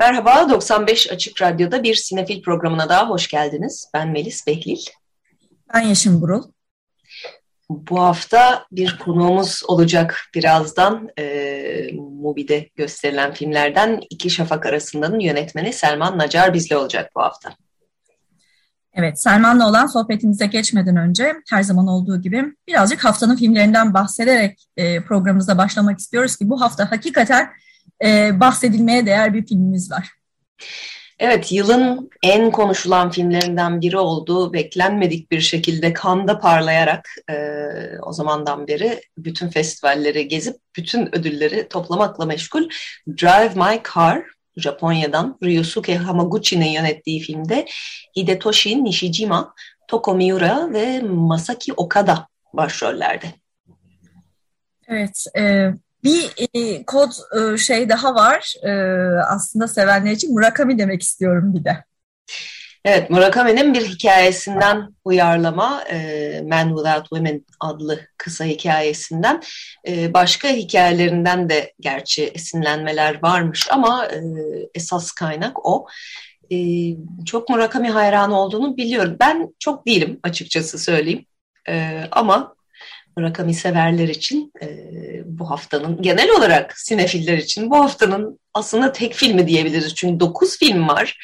Merhaba, 95 Açık Radyo'da bir Sinefil programına daha hoş geldiniz. Ben Melis Behlil. Ben Yeşim Burul. Bu hafta bir konuğumuz olacak birazdan. Mubi'de gösterilen filmlerden İki Şafak Arasında'nın yönetmeni Selman Nacar bizle olacak bu hafta. Evet, Selman'la olan sohbetimize geçmeden önce her zaman olduğu gibi birazcık haftanın filmlerinden bahsederek programımıza başlamak istiyoruz ki bu hafta hakikaten bahsedilmeye değer bir filmimiz var. Evet, yılın en konuşulan filmlerinden biri olduğu beklenmedik bir şekilde kanda parlayarak o zamandan beri bütün festivalleri gezip bütün ödülleri toplamakla meşgul Drive My Car, Japonya'dan Ryusuke Hamaguchi'nin yönettiği filmde Hidetoshi Nishijima, Toko Miyura ve Masaki Okada başrollerde. Evet, Bir kod daha var aslında sevenler için. Murakami demek istiyorum bir de. Evet, Murakami'nin bir hikayesinden uyarlama, Men Without Women adlı kısa hikayesinden. Başka hikayelerinden de gerçi esinlenmeler varmış ama esas kaynak o. Çok Murakami hayranı olduğunu biliyorum. Ben çok değilim, açıkçası söyleyeyim ama Murakami severler için bu haftanın, genel olarak sinefiller için bu haftanın aslında tek filmi diyebiliriz. Çünkü 9 film var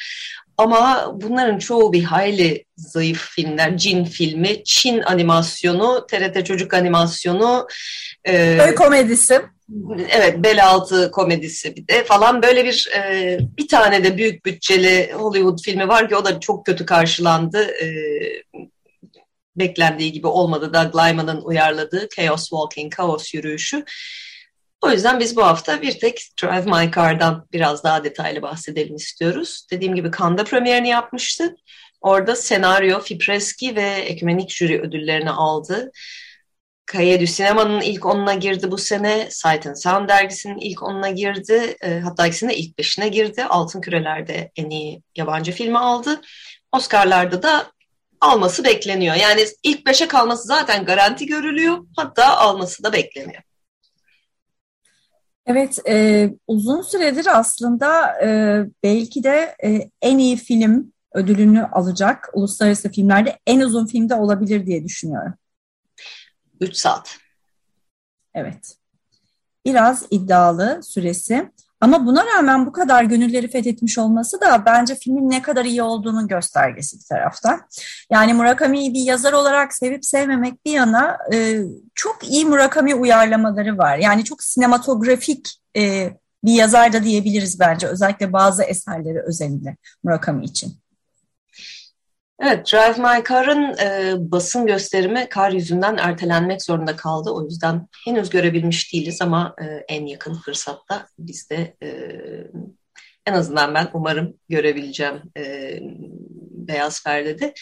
ama bunların çoğu bir hayli zayıf filmler. Cin filmi, Çin animasyonu, TRT çocuk animasyonu. Köy komedisi. Evet, bel altı komedisi bir de falan. Böyle bir tane de büyük bütçeli Hollywood filmi var ki o da çok kötü karşılandı. Beklendiği gibi olmadı. Doug Liman'ın uyarladığı Chaos Walking, Kaos Yürüyüşü. O yüzden biz bu hafta bir tek Drive My Car'dan biraz daha detaylı bahsedelim istiyoruz. Dediğim gibi Cannes'da premierini yapmıştı. Orada senaryo, Fipresci ve ekümenik jüri ödüllerini aldı. Cahiers du Cinema'nın ilk 10'una girdi bu sene. Sight and Sound dergisinin ilk 10'una girdi. Hatta ikisinin de ilk 5'ine girdi. Altın Küreler'de en iyi yabancı filmi aldı. Oscarlarda da alması bekleniyor. Yani ilk 5'e kalması zaten garanti görülüyor. Hatta alması da bekleniyor. Evet, uzun süredir aslında belki de en iyi film ödülünü alacak. Uluslararası filmlerde en uzun film de olabilir diye düşünüyorum. 3 saat. Evet. Biraz iddialı süresi. Ama buna rağmen bu kadar gönülleri fethetmiş olması da bence filmin ne kadar iyi olduğunun göstergesi bir taraftan. Yani Murakami'yi bir yazar olarak sevip sevmemek bir yana çok iyi Murakami uyarlamaları var. Yani çok sinematografik bir yazar da diyebiliriz bence, özellikle bazı eserleri özelinde Murakami için. Evet, Drive My Car'ın basın gösterimi kar yüzünden ertelenmek zorunda kaldı. O yüzden henüz görebilmiş değiliz ama en yakın fırsatta biz de en azından ben umarım görebileceğim beyaz perdede.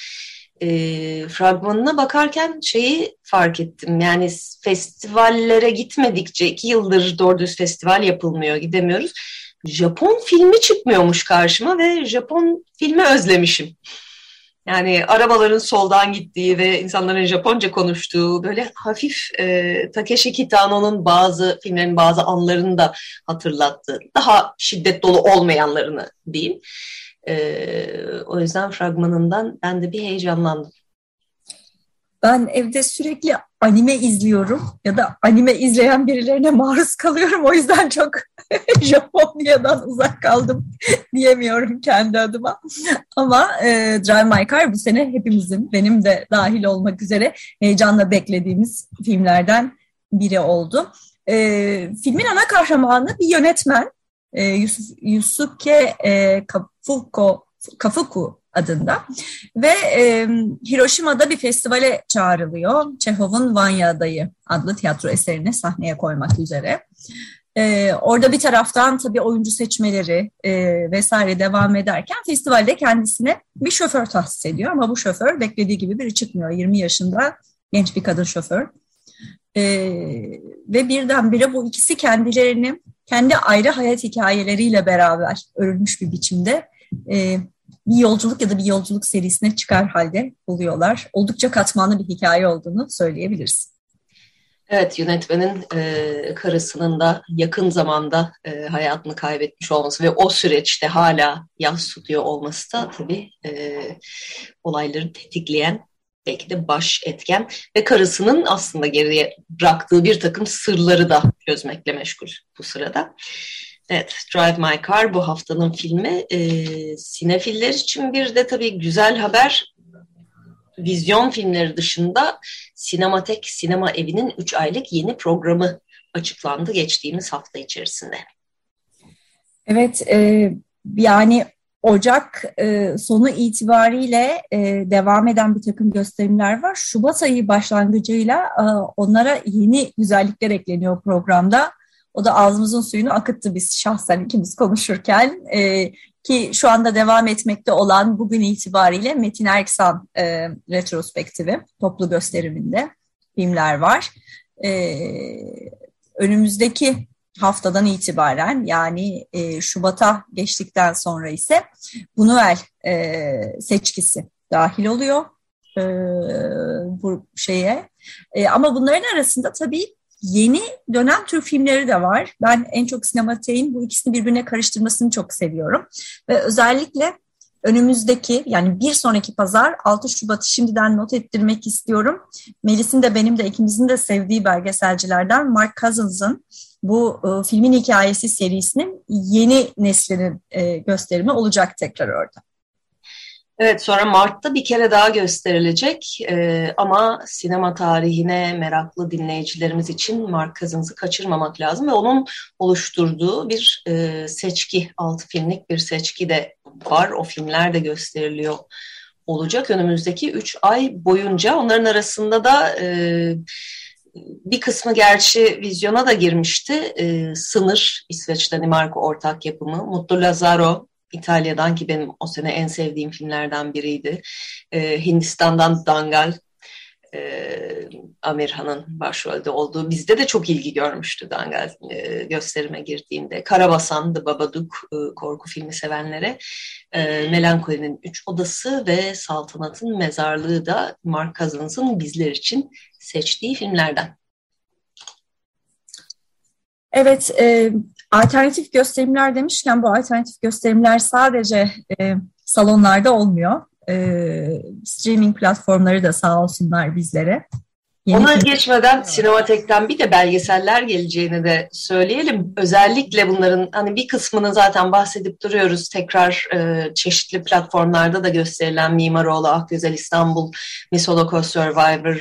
Fragmanına bakarken şeyi fark ettim. Yani festivallere gitmedikçe 2 yıldır doğru düz festival yapılmıyor, gidemiyoruz. Japon filmi çıkmıyormuş karşıma ve Japon filmi özlemişim. Yani arabaların soldan gittiği ve insanların Japonca konuştuğu, böyle hafif Takeshi Kitano'nun bazı filmlerin bazı anlarını da hatırlattı. Daha şiddet dolu olmayanlarını diyeyim. O yüzden fragmanından ben de bir heyecanlandım. Ben evde sürekli anime izliyorum ya da anime izleyen birilerine maruz kalıyorum. O yüzden çok Japonya'dan uzak kaldım diyemiyorum kendi adıma. Ama Drive My Car bu sene hepimizin, benim de dahil olmak üzere, heyecanla beklediğimiz filmlerden biri oldu. Filmin ana kahramanı bir yönetmen, Yusuke Kafuku adında ve Hiroşima'da bir festivale çağrılıyor. Çehov'un Vanya Dayı adlı tiyatro eserini sahneye koymak üzere. Orada bir taraftan tabii oyuncu seçmeleri vesaire devam ederken festivalde kendisine bir şoför tahsis ediyor. Ama bu şoför beklediği gibi biri çıkmıyor. 20 yaşında genç bir kadın şoför. Ve birdenbire bu ikisi kendilerini kendi ayrı hayat hikayeleriyle beraber örülmüş bir biçimde bir yolculuk ya da bir yolculuk serisine çıkar halde buluyorlar. Oldukça katmanlı bir hikaye olduğunu söyleyebiliriz. Evet, yönetmenin karısının da yakın zamanda hayatını kaybetmiş olması ve o süreçte hala yas tutuyor olması da tabii olayları tetikleyen belki de baş etken ve karısının aslında geriye bıraktığı bir takım sırları da çözmekle meşgul bu sırada. Evet, Drive My Car bu haftanın filmi. Sinefiller için bir de tabii güzel haber, vizyon filmleri dışında Sinematek Sinema Evi'nin 3 aylık yeni programı açıklandı geçtiğimiz hafta içerisinde. Evet, yani Ocak sonu itibariyle devam eden bir takım gösterimler var. Şubat ayı başlangıcıyla onlara yeni güzellikler ekleniyor programda. O da ağzımızın suyunu akıttı biz şahsen ikimiz konuşurken. Ki şu anda devam etmekte olan bugün itibariyle Metin Erksan retrospektifi toplu gösteriminde filmler var. Önümüzdeki haftadan itibaren yani Şubat'a geçtikten sonra ise Bunuel seçkisi dahil oluyor bu şeye. Ama bunların arasında tabii yeni dönem Türk filmleri de var. Ben en çok Sinematek'in bu ikisini birbirine karıştırmasını çok seviyorum. Ve özellikle önümüzdeki yani bir sonraki pazar 6 Şubat'ı şimdiden not ettirmek istiyorum. Melis'in de benim de ikimizin de sevdiği belgeselcilerden Mark Cousins'ın bu filmin hikayesi serisinin yeni neslinin gösterimi olacak tekrar orada. Evet, sonra Mart'ta bir kere daha gösterilecek ama sinema tarihine meraklı dinleyicilerimiz için Mark Cousins'ı kaçırmamak lazım ve onun oluşturduğu bir seçki, 6 filmlik bir seçki de var. O filmler de gösteriliyor olacak önümüzdeki 3 ay boyunca. Onların arasında da bir kısmı gerçi vizyona da girmişti. Sınır, İsveç-Danimarka ortak yapımı, Mutlu Lazaro, İtalya'dan ki benim o sene en sevdiğim filmlerden biriydi. Hindistan'dan Dangal, Amirhan'ın başrolde olduğu. Bizde de çok ilgi görmüştü Dangal gösterime girdiğinde. Karabasan, The Babadook korku filmi sevenlere. Melankolinin Üç Odası ve Saltanat'ın Mezarlığı da Mark Cousins'ın bizler için seçtiği filmlerden. Evet, alternatif gösterimler demişken bu alternatif gösterimler sadece salonlarda olmuyor. Streaming platformları da sağ olsunlar bizlere. Ona geçmeden Sinematek'ten bir de belgeseller geleceğini de söyleyelim. Özellikle bunların hani bir kısmını zaten bahsedip duruyoruz. Tekrar çeşitli platformlarda da gösterilen Mimaroğlu, Ak Güzel İstanbul, Miss Holocaust Survivor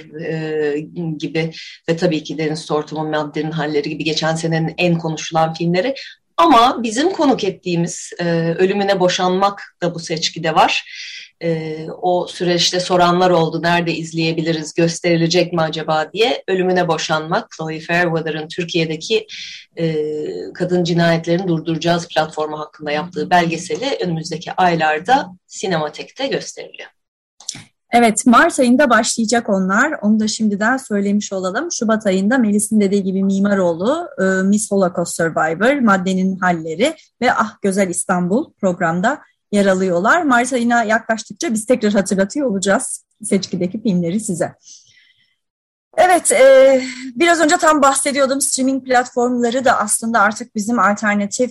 gibi ve tabii ki Deniz Tortum'un Maddenin Halleri gibi geçen senenin en konuşulan filmleri. Ama bizim konuk ettiğimiz Ölümüne Boşanmak da bu seçkide var. O süreçte soranlar oldu, nerede izleyebiliriz, gösterilecek mi acaba diye. Ölümüne Boşanmak, Chloe Fairweather'ın Türkiye'deki kadın cinayetlerini durduracağız platformu hakkında yaptığı belgeseli önümüzdeki aylarda Sinematek'te gösteriliyor. Evet, Mart ayında başlayacak onlar. Onu da şimdiden söylemiş olalım. Şubat ayında Melis'in dediği gibi Mimaroğlu, Miss Holocaust Survivor, Maddenin Halleri ve Ah Güzel İstanbul programda yer alıyorlar. Mart ayına yaklaştıkça biz tekrar hatırlatıyor olacağız seçkideki filmleri size. Evet, biraz önce tam bahsediyordum. Streaming platformları da aslında artık bizim alternatif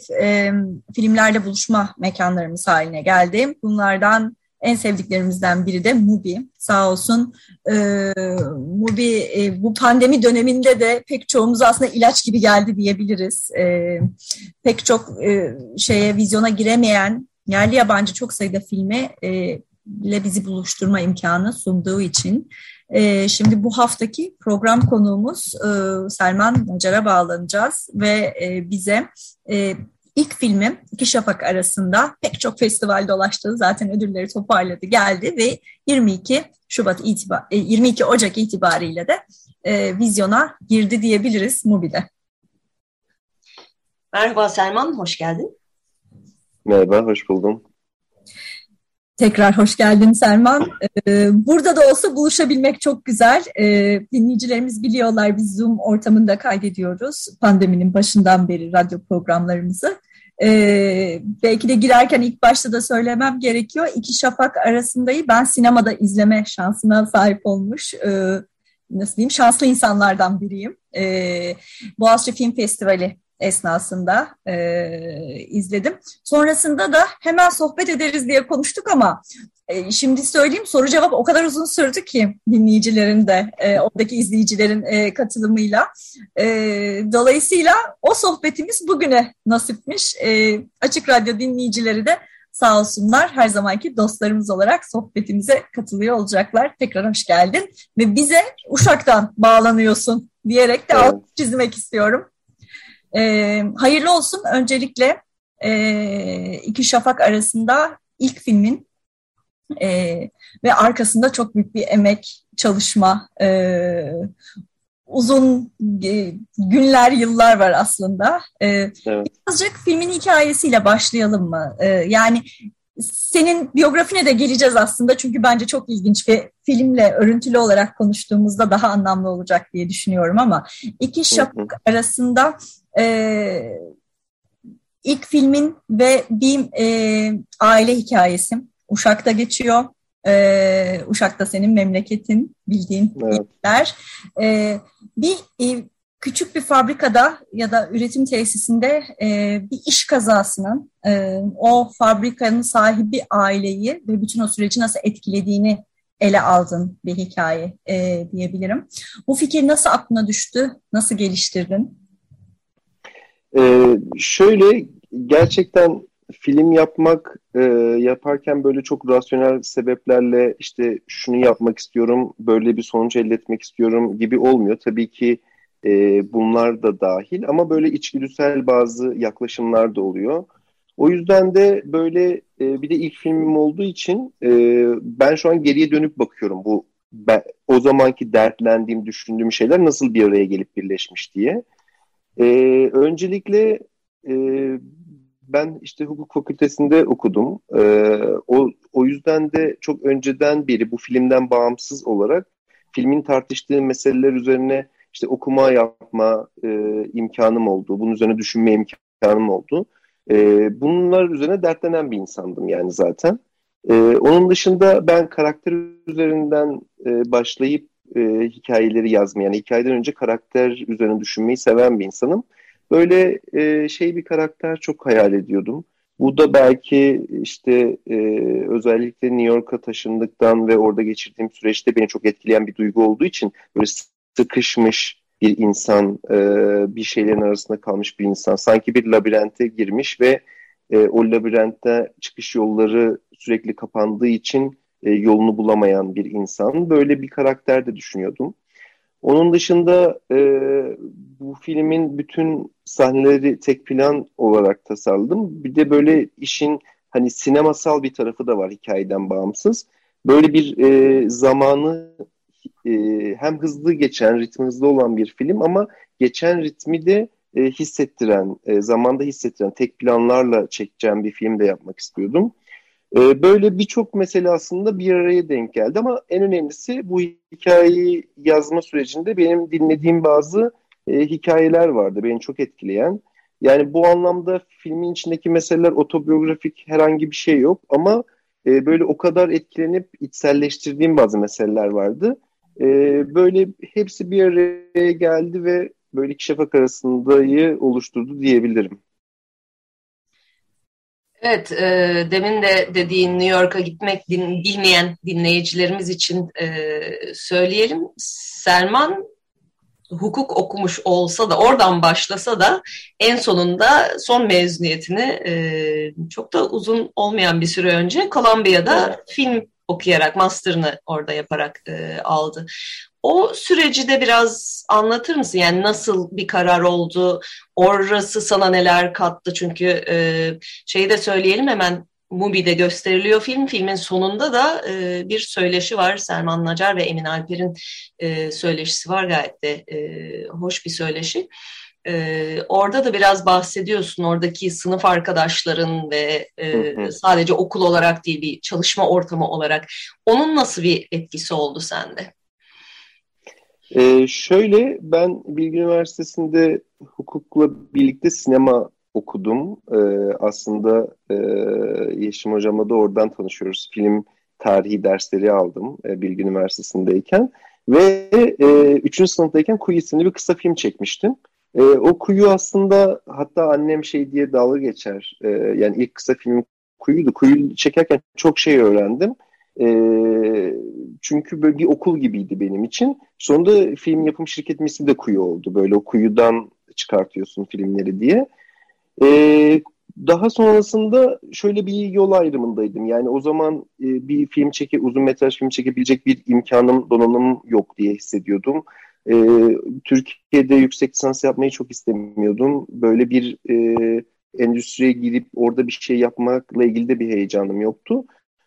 filmlerle buluşma mekanlarımız haline geldi. Bunlardan en sevdiklerimizden biri de Mubi. Sağ olsun Mubi bu pandemi döneminde de pek çoğumuza aslında ilaç gibi geldi diyebiliriz. Pek çok vizyona giremeyen yerli yabancı çok sayıda filme ile bizi buluşturma imkanı sunduğu için. Şimdi bu haftaki program konuğumuz Selman Nacar'a bağlanacağız ve bize İlk filmim İki Şafak Arasında pek çok festival dolaştı, zaten ödülleri toparladı geldi ve 22 Ocak itibariyle de vizyona girdi diyebiliriz Mubi'de. Merhaba Selman, hoş geldin. Merhaba, hoş buldum. Tekrar hoş geldin Selman. Burada da olsa buluşabilmek çok güzel. Dinleyicilerimiz biliyorlar, biz Zoom ortamında kaydediyoruz pandeminin başından beri radyo programlarımızı. Belki de girerken ilk başta da söylemem gerekiyor. İki Şafak Arasında'yı ben sinemada izleme şansına sahip olmuş, nasıl diyeyim, şanslı insanlardan biriyim. Boğaziçi Film Festivali esnasında izledim. Sonrasında da hemen sohbet ederiz diye konuştuk ama şimdi söyleyeyim, soru cevap o kadar uzun sürdü ki dinleyicilerin de oradaki izleyicilerin katılımıyla. Dolayısıyla o sohbetimiz bugüne nasipmiş. Açık Radyo dinleyicileri de sağ olsunlar, her zamanki dostlarımız olarak sohbetimize katılıyor olacaklar. Tekrar hoş geldin ve bize Uşak'tan bağlanıyorsun diyerek de altını çizmek istiyorum. Hayırlı olsun. Öncelikle İki Şafak Arasında ilk filmin ve arkasında çok büyük bir emek, çalışma, uzun günler, yıllar var aslında. Evet. Birazcık filmin hikayesiyle başlayalım mı? Yani senin biyografine de geleceğiz aslında, çünkü bence çok ilginç ve filmle örüntülü olarak konuştuğumuzda daha anlamlı olacak diye düşünüyorum ama İki Şafak Arasında ilk filmin ve bir aile hikayesi. Uşak'ta geçiyor. Uşak'ta senin memleketin, bildiğin yerler. Küçük bir fabrikada ya da üretim tesisinde bir iş kazasının o fabrikanın sahibi aileyi ve bütün o süreci nasıl etkilediğini ele aldın bir hikaye diyebilirim. Bu fikir nasıl aklına düştü? Nasıl geliştirdin? Şöyle, gerçekten film yapmak yaparken böyle çok rasyonel sebeplerle işte şunu yapmak istiyorum, böyle bir sonuç elde etmek istiyorum gibi olmuyor. Tabii ki bunlar da dahil ama böyle içgüdüsel bazı yaklaşımlar da oluyor. O yüzden de böyle bir de ilk filmim olduğu için ben şu an geriye dönüp bakıyorum. O zamanki dertlendiğim, düşündüğüm şeyler nasıl bir araya gelip birleşmiş diye. Öncelikle ben işte hukuk fakültesinde okudum. O yüzden de çok önceden beri bu filmden bağımsız olarak filmin tartıştığı meseleler üzerine işte okuma yapma imkanım oldu. Bunun üzerine düşünme imkanım oldu. Bunlar üzerine dertlenen bir insandım yani zaten. Onun dışında ben karakter üzerinden başlayıp hikayeleri yazmayı, yani hikayeden önce karakter üzerine düşünmeyi seven bir insanım. Böyle bir karakter çok hayal ediyordum. Bu da belki işte özellikle New York'a taşındıktan ve orada geçirdiğim süreçte beni çok etkileyen bir duygu olduğu için böyle sıkışmış bir insan, bir şeylerin arasında kalmış bir insan. Sanki bir labirente girmiş ve o labirentte çıkış yolları sürekli kapandığı için yolunu bulamayan bir insan. Böyle bir karakter de düşünüyordum. Onun dışında bu filmin bütün sahneleri tek plan olarak tasarladım. Bir de böyle işin hani sinemasal bir tarafı da var, hikayeden bağımsız. Böyle bir zamanı hem hızlı geçen, ritmi hızlı olan bir film ama geçen ritmi de hissettiren, zamanda hissettiren, tek planlarla çekeceğim bir film de yapmak istiyordum. Böyle birçok mesele aslında bir araya denk geldi ama en önemlisi bu hikayeyi yazma sürecinde benim dinlediğim bazı hikayeler vardı beni çok etkileyen. Yani bu anlamda filmin içindeki meseleler otobiyografik, herhangi bir şey yok ama böyle o kadar etkilenip içselleştirdiğim bazı meseleler vardı. Böyle hepsi bir araya geldi ve böyle İki Şafak Arasında'yı oluşturdu diyebilirim. Evet, demin de dediğin New York'a gitmek bilmeyen dinleyicilerimiz için söyleyelim. Selman hukuk okumuş olsa da, oradan başlasa da en sonunda son mezuniyetini çok da uzun olmayan bir süre önce Kolombiya'da film okuyarak, master'ını orada yaparak aldı. O süreci de biraz anlatır mısın? Yani nasıl bir karar oldu? Orası sana neler kattı? Çünkü şeyi de söyleyelim, hemen Mubi'de gösteriliyor film. Filmin sonunda da bir söyleşi var. Selman Nacar ve Emin Alper'in söyleşisi var. Gayet de hoş bir söyleşi. Orada da biraz bahsediyorsun, oradaki sınıf arkadaşların ve sadece okul olarak değil, bir çalışma ortamı olarak. Onun nasıl bir etkisi oldu sende? Şöyle, ben Bilgi Üniversitesi'nde hukukla birlikte sinema okudum. Aslında Yeşim hocamla da oradan tanışıyoruz. Film tarihi dersleri aldım Bilgi Üniversitesi'ndeyken. Ve 3. sınıftayken Kuyu isimli bir kısa film çekmiştim. O Kuyu aslında, hatta annem şey diye dalga geçer. Yani ilk kısa filmim Kuyu'ydu. Kuyu çekerken çok şey öğrendim. Çünkü böyle bir okul gibiydi benim için. Sonunda film yapım şirketinin ismi de Kuyu oldu. Böyle o kuyudan çıkartıyorsun filmleri diye. Daha sonrasında şöyle bir yol ayrımındaydım. Yani o zaman bir film uzun metraj film çekebilecek bir imkanım, donanımım yok diye hissediyordum. Türkiye'de yüksek lisans yapmayı çok istemiyordum. Böyle bir endüstriye girip orada bir şey yapmakla ilgili de bir heyecanım yoktu.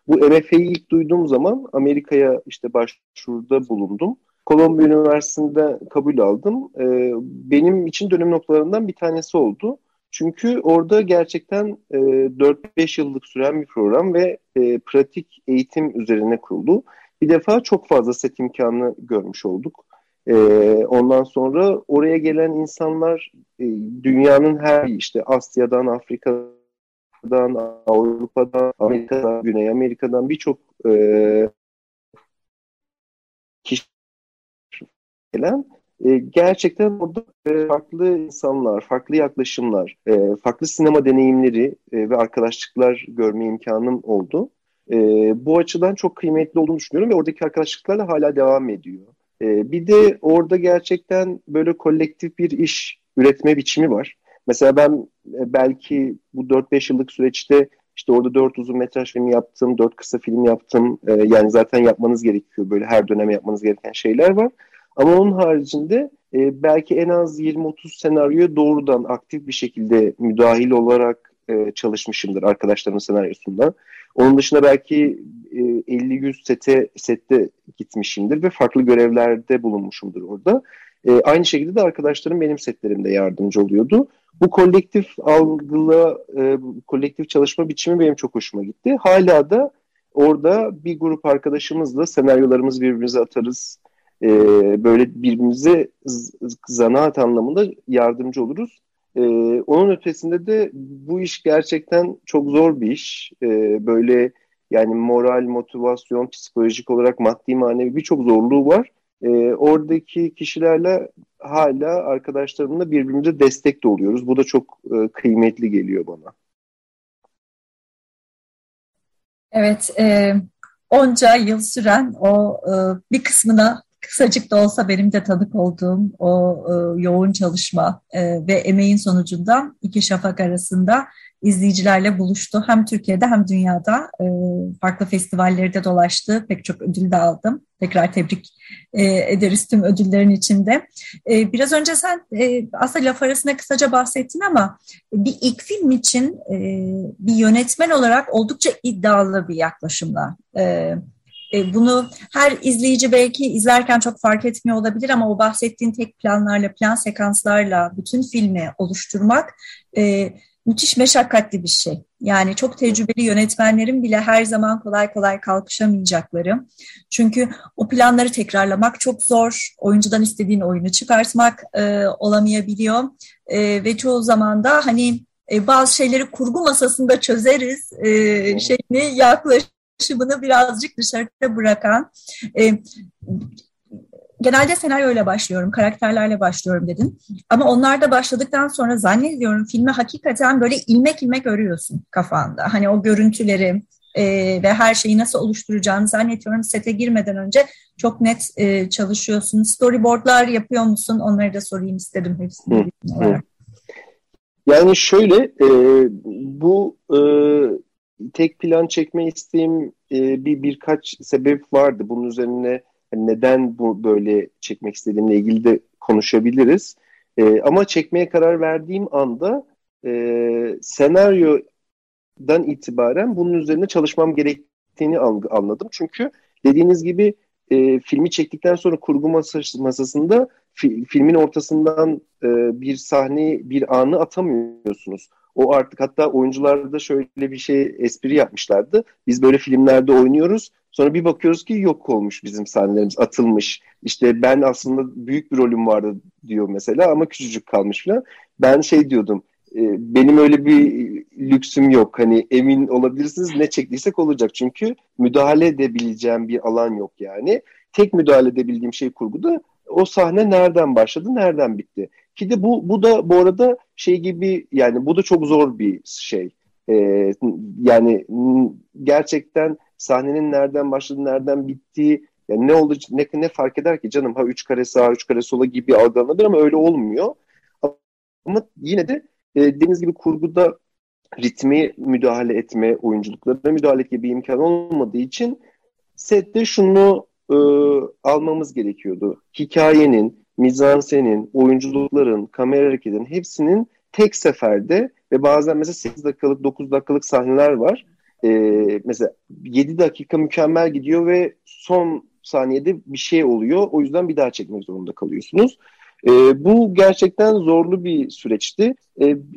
Bu MFA'yı ilk duyduğum zaman Amerika'ya işte başvuruda bulundum. Kolombiya Üniversitesi'nde kabul aldım. Benim için dönüm noktalarından bir tanesi oldu. Çünkü orada gerçekten 4-5 yıllık süren bir program ve pratik eğitim üzerine kuruldu. Bir defa çok fazla set imkanı görmüş olduk. Ondan sonra oraya gelen insanlar dünyanın her, işte Asya'dan, Afrika'dan, Avrupa'dan, Amerika'dan, Güney Amerika'dan birçok kişi gelen, gerçekten orada farklı insanlar, farklı yaklaşımlar, farklı sinema deneyimleri ve arkadaşlıklar görme imkanım oldu. Bu açıdan çok kıymetli olduğunu düşünüyorum ve oradaki arkadaşlıklarla hala devam ediyor. Bir de orada gerçekten böyle kolektif bir iş üretme biçimi var. Mesela ben belki bu 4-5 yıllık süreçte işte orada 4 uzun metraj film yaptım, 4 kısa film yaptım. Yani zaten yapmanız gerekiyor, böyle her döneme yapmanız gereken şeyler var. Ama onun haricinde belki en az 20-30 senaryoya doğrudan aktif bir şekilde müdahil olarak çalışmışımdır arkadaşlarımın senaryosunda. Onun dışında belki 50-100 sette gitmişimdir ve farklı görevlerde bulunmuşumdur orada. Aynı şekilde de arkadaşlarım benim setlerimde yardımcı oluyordu. Bu kolektif algıla, kolektif çalışma biçimi benim çok hoşuma gitti. Hala da orada bir grup arkadaşımızla senaryolarımızı birbirimize atarız. Böyle birbirimize zanaat anlamında yardımcı oluruz. Onun ötesinde de bu iş gerçekten çok zor bir iş. Böyle yani moral, motivasyon, psikolojik olarak maddi, manevi birçok zorluğu var. Oradaki kişilerle hala arkadaşlarımla birbirimize destek de oluyoruz. Bu da çok kıymetli geliyor bana. Evet, onca yıl süren o bir kısmına kısacık da olsa benim de tanık olduğum o yoğun çalışma ve emeğin sonucundan İki Şafak Arasında izleyicilerle buluştu. Hem Türkiye'de hem dünyada farklı festivallerde dolaştı. Pek çok ödül de aldım. Tekrar tebrik ederiz tüm ödüllerin içinde. Biraz önce sen aslında laf arasında kısaca bahsettin ama bir ilk film için bir yönetmen olarak oldukça iddialı bir yaklaşımla bunu her izleyici belki izlerken çok fark etmiyor olabilir ama o bahsettiğin tek planlarla, plan sekanslarla bütün filmi oluşturmak müthiş meşakkatli bir şey. Yani çok tecrübeli yönetmenlerin bile her zaman kolay kolay kalkışamayacakları. Çünkü o planları tekrarlamak çok zor. Oyuncudan istediğin oyunu çıkartmak olamayabiliyor. Ve çoğu zaman da hani bazı şeyleri kurgu masasında çözeriz şeyini yaklaşımını birazcık dışarıda bırakan. Genelde senaryoyla başlıyorum, karakterlerle başlıyorum dedin. Ama onlar da başladıktan sonra zannediyorum filmi hakikaten böyle ilmek ilmek örüyorsun kafanda. Hani o görüntüleri ve her şeyi nasıl oluşturacağını zannediyorum sete girmeden önce çok net çalışıyorsun. Storyboardlar yapıyor musun? Onları da sorayım istedim hepsini olarak. Yani şöyle, bu tek plan çekme isteğim birkaç sebep vardı. Bunun üzerine neden bu böyle çekmek istediğimle ilgili de konuşabiliriz. Ama çekmeye karar verdiğim anda senaryodan itibaren bunun üzerine çalışmam gerektiğini anladım. Çünkü dediğiniz gibi filmi çektikten sonra kurgu masasında filmin ortasından bir sahneyi, bir anı atamıyorsunuz. O artık, hatta oyuncularda şöyle bir şey espri yapmışlardı. Biz böyle filmlerde oynuyoruz. Sonra bir bakıyoruz ki yok olmuş bizim sahnelerimiz, atılmış. İşte ben aslında büyük bir rolüm vardı diyor mesela ama küçücük kalmış falan. Ben şey diyordum, benim öyle bir lüksüm yok. Hani emin olabilirsiniz, ne çektiysek olacak. Çünkü müdahale edebileceğim bir alan yok yani. Tek müdahale edebildiğim şey kurguda. O sahne nereden başladı, nereden bitti? Ki de bu da bu arada şey gibi, yani bu da çok zor bir şey. Yani gerçekten sahnenin nereden başladı, nereden bittiği, yani ne oldu, ne fark eder ki canım, ha 3 kare sağa 3 kare sola gibi algılanabilir ama öyle olmuyor. Ama yine de dediğiniz gibi kurguda ritmi müdahale etme, oyunculuklara müdahale gibi bir imkan olmadığı için sette şunu almamız gerekiyordu. Hikayenin, mizansenin, oyunculukların, kamera hareketinin hepsinin tek seferde ve bazen mesela 8 dakikalık, 9 dakikalık sahneler var. Mesela 7 dakika mükemmel gidiyor ve son saniyede bir şey oluyor. O yüzden bir daha çekmek zorunda kalıyorsunuz. Bu gerçekten zorlu bir süreçti.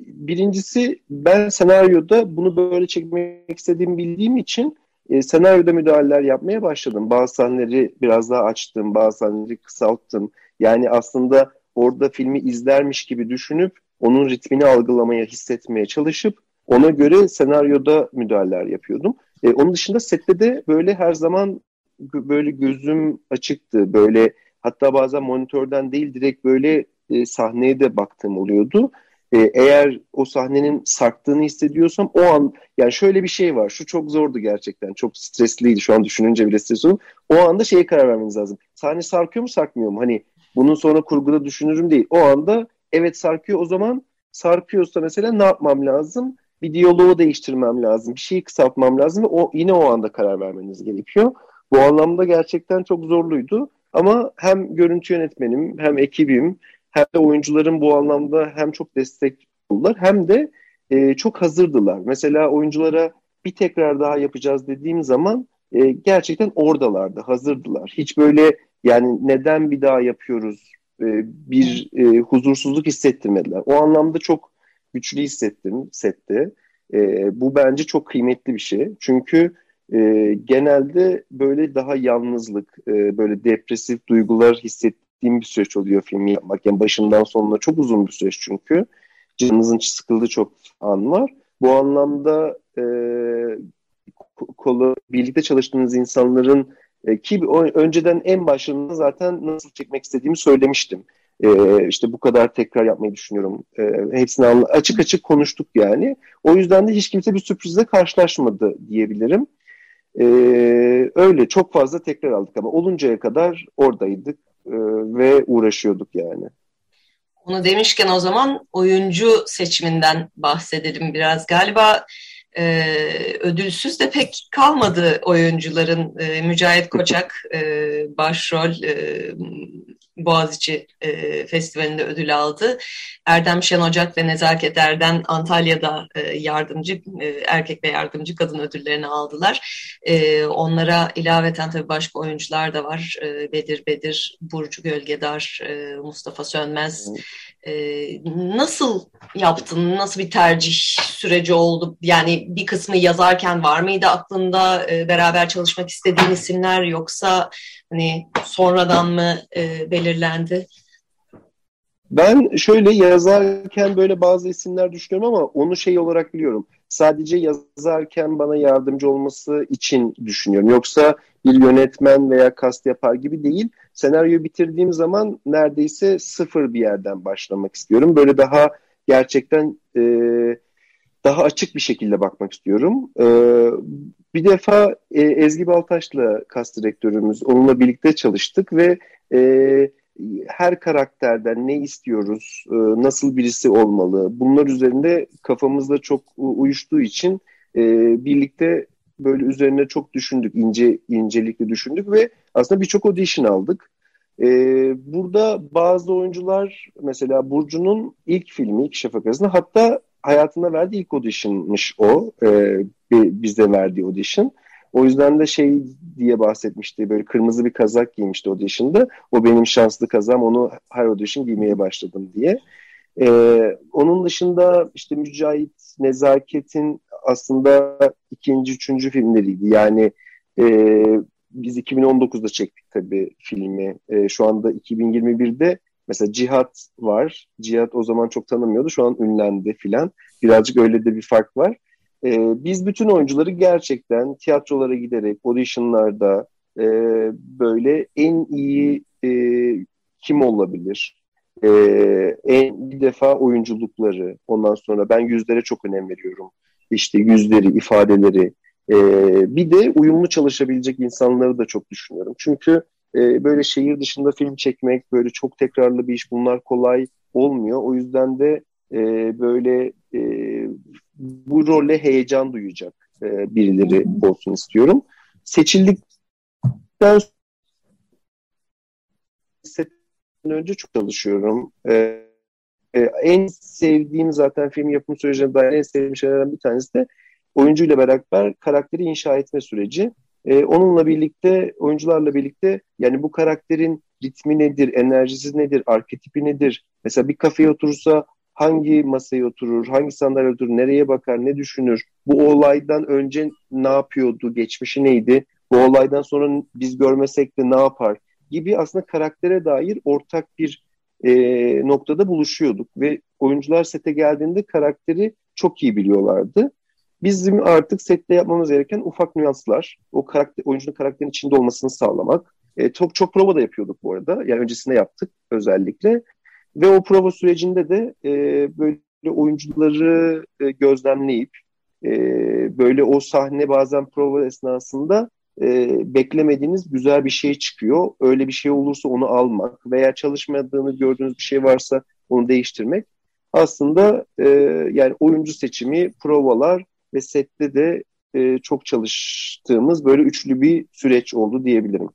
Birincisi, ben senaryoda bunu böyle çekmek istediğimi bildiğim için senaryoda müdahaleler yapmaya başladım. Bazı sahneleri biraz daha açtım, bazı sahneleri kısalttım. Yani aslında orada filmi izlermiş gibi düşünüp onun ritmini algılamaya, hissetmeye çalışıp ona göre senaryoda müdahaleler yapıyordum. Onun dışında sette de böyle her zaman böyle gözüm açıktı. Böyle hatta bazen monitörden değil direkt böyle sahneye de baktığım oluyordu. Eğer o sahnenin sarktığını hissediyorsam o an, yani şöyle bir şey var, şu çok zordu gerçekten, çok stresliydi, şu an düşününce bile stresli. O anda şeye karar vermeniz lazım, sahne sarkıyor mu sarkmıyor mu, hani bunun sonra kurguda düşünürüm değil, o anda evet sarkıyor, o zaman sarkıyorsa mesela ne yapmam lazım, bir diyaloğu değiştirmem lazım, bir şeyi kısaltmam lazım ve o, yine o anda karar vermeniz gerekiyor. Bu anlamda gerçekten çok zorluydu ama hem görüntü yönetmenim hem ekibim hem de oyuncuların bu anlamda hem çok destek oldular hem de çok hazırdılar. Mesela oyunculara bir tekrar daha yapacağız dediğim zaman gerçekten oradalardı, hazırdılar. Hiç böyle yani neden bir daha yapıyoruz bir huzursuzluk hissettirmediler. O anlamda çok güçlü hissettim sette. Bu bence çok kıymetli bir şey. Çünkü genelde böyle daha yalnızlık, böyle depresif duygular hissettim. Bir süreç oluyor filmi yapmak. Yani başından sonuna çok uzun bir süreç çünkü. Canınızın sıkıldığı çok an var. Bu anlamda birlikte çalıştığınız insanların ki önceden en başında zaten nasıl çekmek istediğimi söylemiştim. İşte bu kadar tekrar yapmayı düşünüyorum. Hepsini açık açık konuştuk yani. O yüzden de hiç kimse bir sürprizle karşılaşmadı diyebilirim. Öyle çok fazla tekrar aldık ama oluncaya kadar oradaydık ve uğraşıyorduk yani. Onu demişken o zaman oyuncu seçiminden bahsedelim biraz. Galiba ödülsüz de pek kalmadı oyuncuların. Mücahit Koçak başrol Boğaziçi Festivali'nde ödül aldı. Erdem Şenocak ve Nezaket Erden Antalya'da yardımcı erkek ve yardımcı kadın ödüllerini aldılar. Onlara ilaveten tabii başka oyuncular da var. Bedir, Burcu Gölgedar, Mustafa Sönmez. Nasıl yaptın? Nasıl bir tercih süreci oldu? Yani bir kısmı yazarken var mıydı aklında beraber çalışmak istediğin isimler, yoksa hani sonradan mı belirlendi? Ben şöyle yazarken böyle bazı isimler düşünüyorum ama onu şey olarak biliyorum. Sadece yazarken bana yardımcı olması için düşünüyorum. Yoksa bir yönetmen veya kast yapar gibi değil. Senaryoyu bitirdiğim zaman neredeyse sıfır bir yerden başlamak istiyorum. Böyle daha gerçekten daha açık bir şekilde bakmak istiyorum. Bir defa Ezgi Baltaş'la kast direktörümüz, onunla birlikte çalıştık ve her karakterden ne istiyoruz, nasıl birisi olmalı, bunlar üzerinde kafamızda çok uyuştuğu için birlikte böyle üzerine çok düşündük, incelikli düşündük ve aslında birçok audition aldık. Burada bazı oyuncular, mesela Burcu'nun ilk filmi İki Şafak Arasında, hatta hayatında verdiği ilk audition'mış o, bize verdiği audition. O yüzden de şey diye bahsetmişti, böyle kırmızı bir kazak giymişti audition'da. O benim şanslı kazam, onu her audition giymeye başladım diye. Onun dışında işte Mücahit, Nezaket'in aslında ikinci, üçüncü filmleriydi. Yani biz 2019'da çektik tabii filmi. Şu anda 2021'de mesela Cihat var. Cihat o zaman çok tanımıyordu. Şu an ünlendi filan. Birazcık öyle de bir fark var. Biz bütün oyuncuları gerçekten tiyatrolara giderek, auditionlarda böyle en iyi kim olabilir? En bir defa oyunculukları, ondan sonra ben yüzlere çok önem veriyorum. İşte yüzleri, ifadeleri. Bir de uyumlu çalışabilecek insanları da çok düşünüyorum. Çünkü böyle şehir dışında film çekmek, böyle çok tekrarlı bir iş, bunlar kolay olmuyor. O yüzden de böyle bu role heyecan duyacak birileri olsun istiyorum. Seçildikten önce çok çalışıyorum. En sevdiğim zaten film yapım sürecine dair en sevdiğim şeylerden bir tanesi de oyuncuyla beraber karakteri inşa etme süreci. Onunla birlikte, oyuncularla birlikte yani bu karakterin ritmi nedir, enerjisi nedir, arketipi nedir? Mesela bir kafeye oturursa hangi masaya oturur, hangi sandalye oturur, nereye bakar, ne düşünür? Bu olaydan önce ne yapıyordu, geçmişi neydi? Bu olaydan sonra biz görmesek de ne yapar? Gibi aslında karaktere dair ortak bir noktada buluşuyorduk. Ve oyuncular sete geldiğinde karakteri çok iyi biliyorlardı. Bizim artık sette yapmamız gereken ufak nüanslar, o karakter, oyuncunun karakterin içinde olmasını sağlamak. Çok prova da yapıyorduk bu arada. Yani öncesinde yaptık özellikle. Ve o prova sürecinde de böyle oyuncuları gözlemleyip böyle o sahne bazen prova esnasında beklemediğiniz güzel bir şey çıkıyor. Öyle bir şey olursa onu almak veya çalışmadığını gördüğünüz bir şey varsa onu değiştirmek. Aslında yani oyuncu seçimi, provalar ve sette de çok çalıştığımız böyle üçlü bir süreç oldu diyebilirim.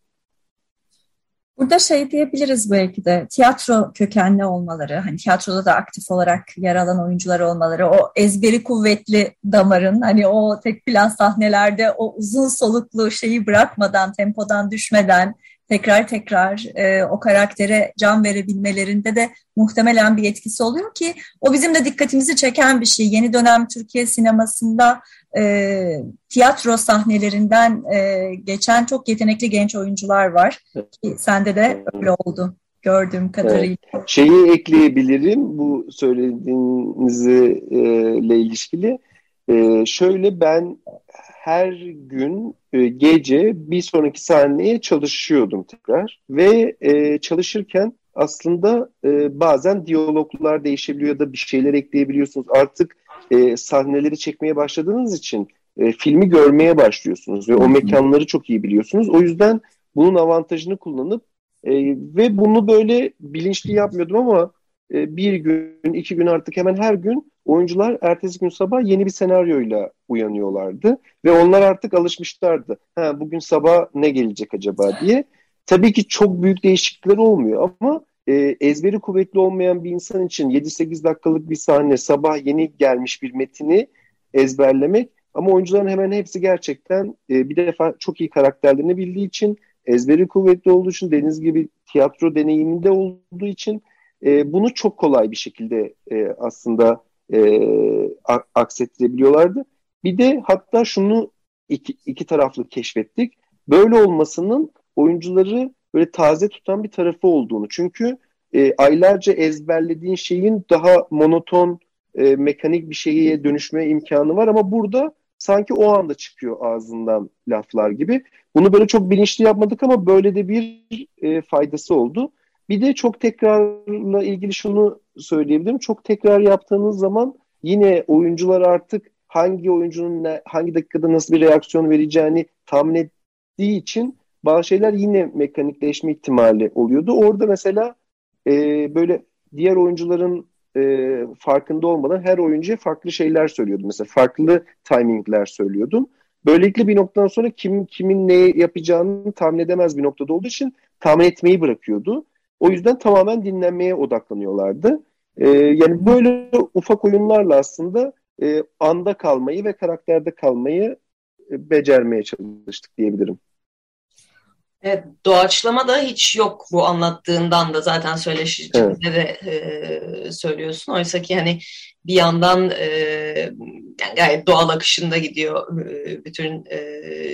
Burada şey diyebiliriz belki de, tiyatro kökenli olmaları, hani tiyatroda da aktif olarak yer alan oyuncular olmaları, o ezberi kuvvetli damarın, hani o tek plan sahnelerde o uzun soluklu şeyi bırakmadan, tempodan düşmeden tekrar o karaktere can verebilmelerinde de muhtemelen bir etkisi oluyor ki o bizim de dikkatimizi çeken bir şey. Yeni dönem Türkiye sinemasında tiyatro sahnelerinden geçen çok yetenekli genç oyuncular var. Ki sende de öyle oldu gördüğüm kadarıyla. Evet. Şeyi ekleyebilirim bu söylediğinizle ilişkili. Şöyle ben her gün gece bir sonraki sahneye çalışıyordum tekrar ve çalışırken aslında bazen diyaloglar değişebiliyor da bir şeyler ekleyebiliyorsunuz. Artık sahneleri çekmeye başladığınız için filmi görmeye başlıyorsunuz ve o mekanları çok iyi biliyorsunuz. O yüzden bunun avantajını kullanıp ve bunu böyle bilinçli yapmıyordum ama bir gün, iki gün artık hemen her gün oyuncular ertesi gün sabah yeni bir senaryoyla uyanıyorlardı. Ve onlar artık alışmışlardı. Ha, bugün sabah ne gelecek acaba diye. Tabii ki çok büyük değişiklikler olmuyor ama ezberi kuvvetli olmayan bir insan için 7-8 dakikalık bir sahne, sabah yeni gelmiş bir metini ezberlemek. Ama oyuncuların hemen hepsi gerçekten bir defa çok iyi karakterlerini bildiği için, ezberi kuvvetli olduğu için, dediğiniz gibi tiyatro deneyiminde olduğu için bunu çok kolay bir şekilde aslında aksettirebiliyorlardı. Bir de hatta şunu iki taraflı keşfettik. Böyle olmasının oyuncuları böyle taze tutan bir tarafı olduğunu. Çünkü aylarca ezberlediğin şeyin daha monoton, mekanik bir şeye dönüşme imkanı var ama burada sanki o anda çıkıyor ağzından laflar gibi. Bunu böyle çok bilinçli yapmadık ama böyle de bir faydası oldu. Bir de çok tekrarla ilgili şunu söyleyebilirim. Çok tekrar yaptığınız zaman yine oyuncular artık hangi oyuncunun hangi dakikada nasıl bir reaksiyon vereceğini tahmin ettiği için bazı şeyler yine mekanikleşme ihtimali oluyordu. Orada mesela böyle diğer oyuncuların farkında olmadan her oyuncuya farklı şeyler söylüyordum. Mesela farklı timingler söylüyordum. Böylelikle bir noktadan sonra kimin ne yapacağını tahmin edemez bir noktada olduğu için tahmin etmeyi bırakıyordu. O yüzden tamamen dinlenmeye odaklanıyorlardı. Yani böyle ufak oyunlarla aslında anda kalmayı ve karakterde kalmayı becermeye çalıştık diyebilirim. Evet, doğaçlama da hiç yok bu anlattığından da zaten söyleşicimizde de söylüyorsun. Oysa ki hani bir yandan yani gayet doğal akışında gidiyor bütün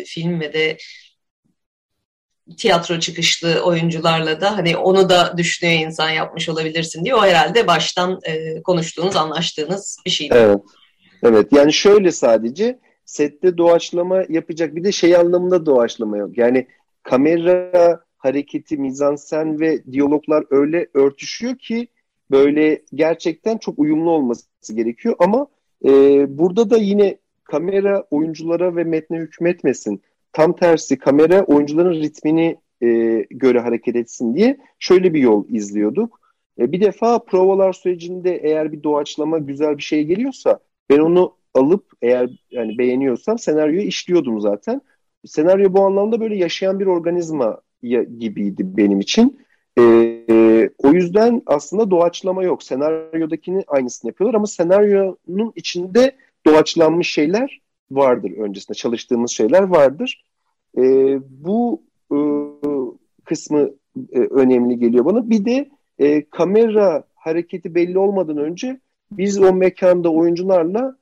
film ve de tiyatro çıkışlı oyuncularla da hani onu da düşünüyor insan, yapmış olabilirsin diye. O herhalde baştan konuştuğunuz, anlaştığınız bir şeydi. Evet. Evet, yani şöyle, sadece sette doğaçlama yapacak, bir de şey anlamında doğaçlama yok. Yani kamera hareketi, mizansen ve diyaloglar öyle örtüşüyor ki böyle gerçekten çok uyumlu olması gerekiyor. Ama burada da yine kamera oyunculara ve metne hükmetmesin. Tam tersi, kamera oyuncuların ritmini göre hareket etsin diye şöyle bir yol izliyorduk. Bir defa provalar sürecinde eğer bir doğaçlama güzel bir şey geliyorsa ben onu alıp, eğer yani beğeniyorsam, senaryoyu işliyordum zaten. Senaryo bu anlamda böyle yaşayan bir organizma gibiydi benim için. O yüzden aslında doğaçlama yok. Senaryodakinin aynısını yapıyorlar ama senaryonun içinde doğaçlanmış şeyler vardır öncesinde. Çalıştığımız şeyler vardır. Bu kısmı önemli geliyor bana. Bir de kamera hareketi belli olmadan önce biz o mekanda oyuncularla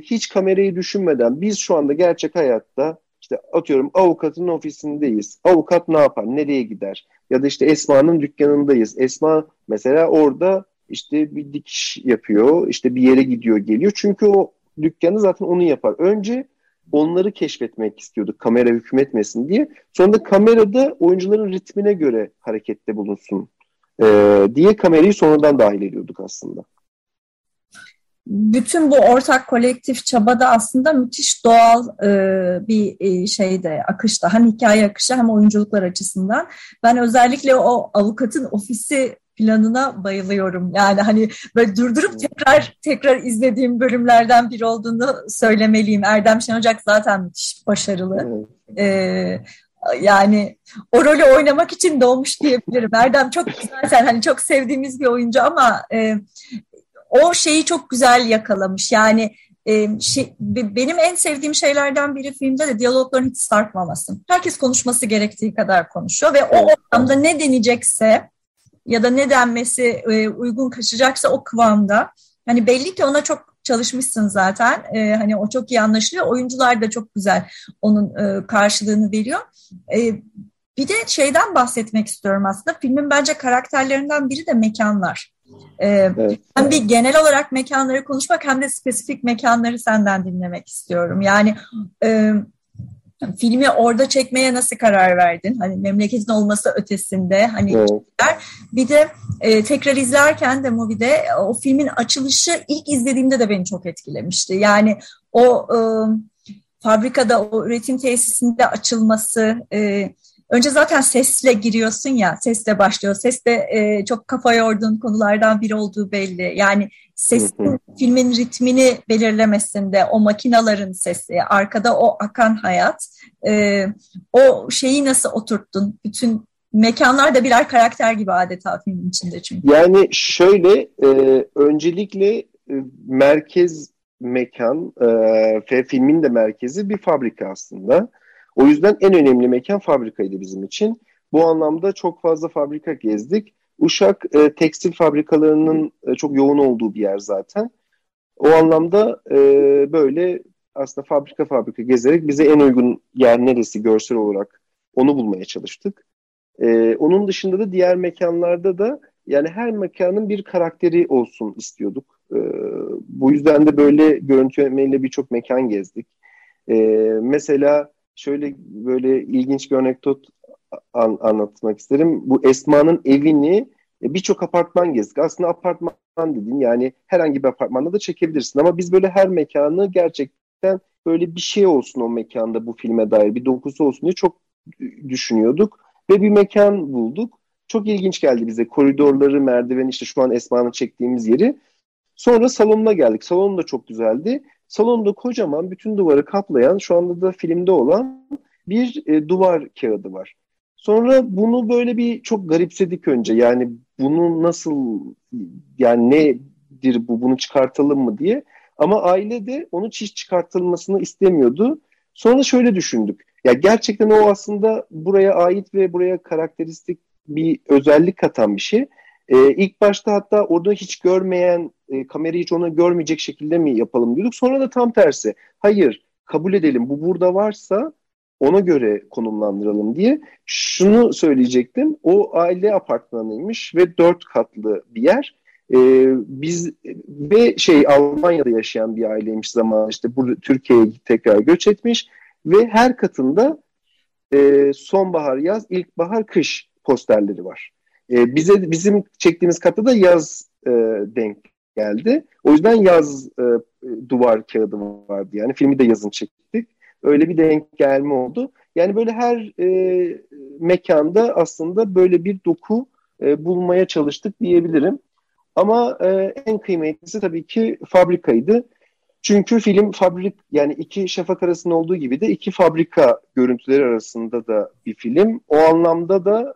hiç kamerayı düşünmeden, biz şu anda gerçek hayatta işte atıyorum avukatın ofisindeyiz. Avukat ne yapar? Nereye gider? Ya da işte Esma'nın dükkanındayız. Esma mesela orada işte bir dikiş yapıyor. İşte bir yere gidiyor, geliyor. Çünkü o dükkanı zaten onu yapar. Önce onları keşfetmek istiyorduk, kamera hükmetmesin diye. Sonra da kamerada oyuncuların ritmine göre harekette bulunsun diye kamerayı sonradan dahil ediyorduk aslında. Bütün bu ortak kolektif çabada aslında müthiş doğal bir şeyde, akışta, hem hikaye akışı hem oyunculuklar açısından. Ben özellikle o avukatın ofisi planına bayılıyorum. Yani hani böyle durdurup tekrar izlediğim bölümlerden biri olduğunu söylemeliyim. Erdem Şenocak zaten müthiş başarılı. Yani o rolü oynamak için doğmuş diyebilirim. Erdem çok güzel, sen hani çok sevdiğimiz bir oyuncu ama o şeyi çok güzel yakalamış. Yani benim en sevdiğim şeylerden biri filmde de diyalogların hiç sarkmaması. Herkes konuşması gerektiği kadar konuşuyor ve o ortamda ne denecekse ya da ne denmesi uygun kaçacaksa o kıvamda. Hani belli ki ona çok çalışmışsın zaten. Hani o çok iyi anlaşılıyor. Oyuncular da çok güzel onun karşılığını veriyor. Bir de şeyden bahsetmek istiyorum aslında. Filmin bence karakterlerinden biri de mekanlar. Evet. Hem bir genel olarak mekanları konuşmak hem de spesifik mekanları senden dinlemek istiyorum. Yani filmi orada çekmeye nasıl karar verdin? Hani memleketin olması ötesinde, hani evet. Bir de tekrar izlerken de Mubi'de o filmin açılışı ilk izlediğimde de beni çok etkilemişti. Yani o fabrikada, o üretim tesisinde açılması, önce zaten sesle giriyorsun ya, sesle başlıyor. Ses de çok kafa yorduğun konulardan biri olduğu belli. Yani sesin filmin ritmini belirlemesinde, o makinaların sesi, arkada o akan hayat, o şeyi nasıl oturttun? Bütün mekanlar da birer karakter gibi adeta filmin içinde çünkü. Yani şöyle, öncelikle merkez mekan ve filmin de merkezi bir fabrika aslında. O yüzden en önemli mekan fabrikaydı bizim için. Bu anlamda çok fazla fabrika gezdik. Uşak tekstil fabrikalarının çok yoğun olduğu bir yer zaten. O anlamda böyle aslında fabrika gezerek bize en uygun yer neresi görsel olarak onu bulmaya çalıştık. Onun dışında da diğer mekanlarda da yani her mekanın bir karakteri olsun istiyorduk. Bu yüzden de böyle görüntü yönetmeniyle birçok mekan gezdik. Mesela şöyle böyle ilginç bir anekdot anlatmak isterim. Bu Esma'nın evini birçok apartman gezdik. Aslında apartman dediğim yani herhangi bir apartmanda da çekebilirsin. Ama biz böyle her mekanı gerçekten böyle bir şey olsun o mekanda, bu filme dair bir dokusu olsun diye çok düşünüyorduk. Ve bir mekan bulduk. Çok ilginç geldi bize. Koridorları, merdiveni, işte şu an Esma'nın çektiğimiz yeri. Sonra salonuna geldik. Salon da çok güzeldi. Salonda kocaman, bütün duvarı kaplayan, şu anda da filmde olan bir duvar kağıdı var. Sonra bunu böyle bir çok garipsedik önce. Yani bunu nasıl, yani nedir bu, bunu çıkartalım mı diye. Ama aile de onu hiç çıkartılmasını istemiyordu. Sonra şöyle düşündük. Ya gerçekten o aslında buraya ait ve buraya karakteristik bir özellik katan bir şey. İlk başta hatta orada hiç görmeyen, kamerayı hiç ona görmeyecek şekilde mi yapalım diyorduk. Sonra da tam tersi. Hayır, kabul edelim. Bu burada varsa ona göre konumlandıralım diye. Şunu söyleyecektim. O aile apartmanıymış ve 4 katlı bir yer. Biz ve Almanya'da yaşayan bir aileymiş zamanında, işte burada Türkiye'ye tekrar göç etmiş ve her katında sonbahar, yaz, ilkbahar, kış posterleri var. Bizim çektiğimiz katta da yaz denk geldi. O yüzden yaz duvar kağıdı vardı. Yani filmi de yazın çektik. Öyle bir denk gelme oldu. Yani böyle her mekanda aslında böyle bir doku bulmaya çalıştık diyebilirim. Ama en kıymetlisi tabii ki fabrikaydı. Çünkü film İki Şafak Arasında olduğu gibi de iki fabrika görüntüleri arasında da bir film. O anlamda da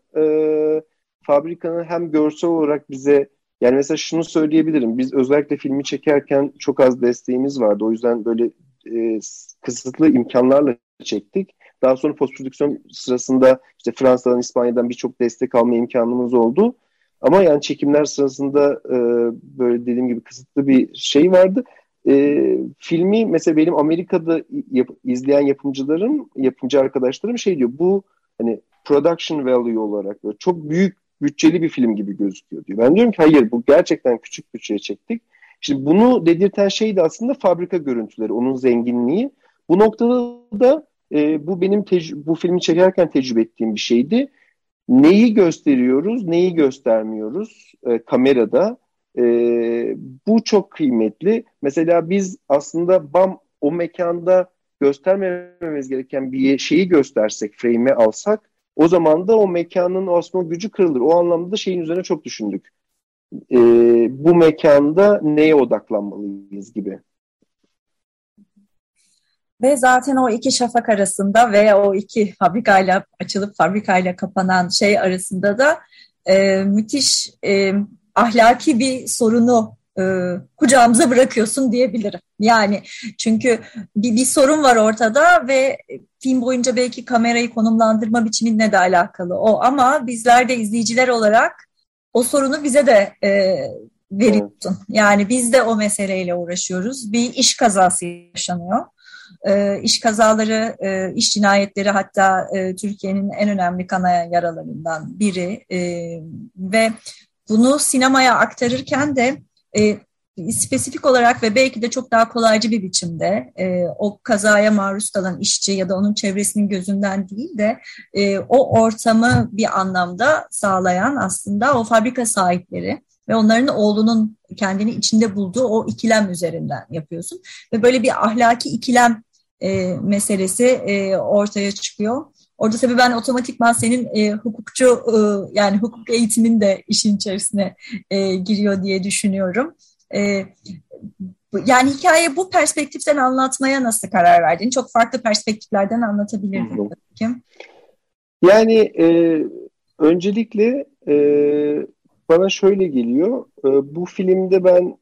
fabrikanın hem görsel olarak bize, yani mesela şunu söyleyebilirim. Biz özellikle filmi çekerken çok az desteğimiz vardı. O yüzden böyle kısıtlı imkanlarla çektik. Daha sonra post prodüksiyon sırasında işte Fransa'dan, İspanya'dan birçok destek alma imkanımız oldu. Ama yani çekimler sırasında böyle dediğim gibi kısıtlı bir şey vardı. Filmi mesela benim Amerika'da izleyen yapımcı arkadaşlarım diyor. Bu hani production value olarak böyle çok büyük bütçeli bir film gibi gözüküyor diyor. Ben diyorum ki hayır, bu gerçekten küçük bütçeye çektik. Şimdi bunu dedirten şey de aslında fabrika görüntüleri, onun zenginliği. Bu noktada da bu benim bu filmi çekerken tecrübe ettiğim bir şeydi. Neyi gösteriyoruz, neyi göstermiyoruz kamerada? Bu çok kıymetli. Mesela biz aslında o mekanda göstermememiz gereken bir şeyi göstersek, frame'e alsak, o zaman da o mekanın asma gücü kırılır. O anlamda da şeyin üzerine çok düşündük. Bu mekanda neye odaklanmalıyız gibi. Ve zaten o iki şafak arasında ve o iki fabrikayla açılıp fabrikayla kapanan şey arasında da müthiş ahlaki bir sorunu kucağımıza bırakıyorsun diyebilirim. Yani çünkü bir sorun var ortada ve film boyunca belki kamerayı konumlandırma biçiminle de alakalı o, ama bizler de izleyiciler olarak o sorunu bize de veriyorsun. Yani biz de o meseleyle uğraşıyoruz. Bir iş kazası yaşanıyor. İş kazaları, iş cinayetleri hatta Türkiye'nin en önemli kanayan yaralarından biri ve bunu sinemaya aktarırken de spesifik olarak ve belki de çok daha kolaycı bir biçimde o kazaya maruz kalan işçi ya da onun çevresinin gözünden değil de o ortamı bir anlamda sağlayan aslında o fabrika sahipleri ve onların oğlunun kendini içinde bulduğu o ikilem üzerinden yapıyorsun. Ve böyle bir ahlaki ikilem meselesi ortaya çıkıyor. Orada tabii ben otomatikman senin hukukçu yani hukuk eğitimin de işin içerisine giriyor diye düşünüyorum. Yani hikayeyi bu perspektiften anlatmaya nasıl karar verdin? Çok farklı perspektiflerden anlatabilirdin. Yani öncelikle bana şöyle geliyor. Bu filmde ben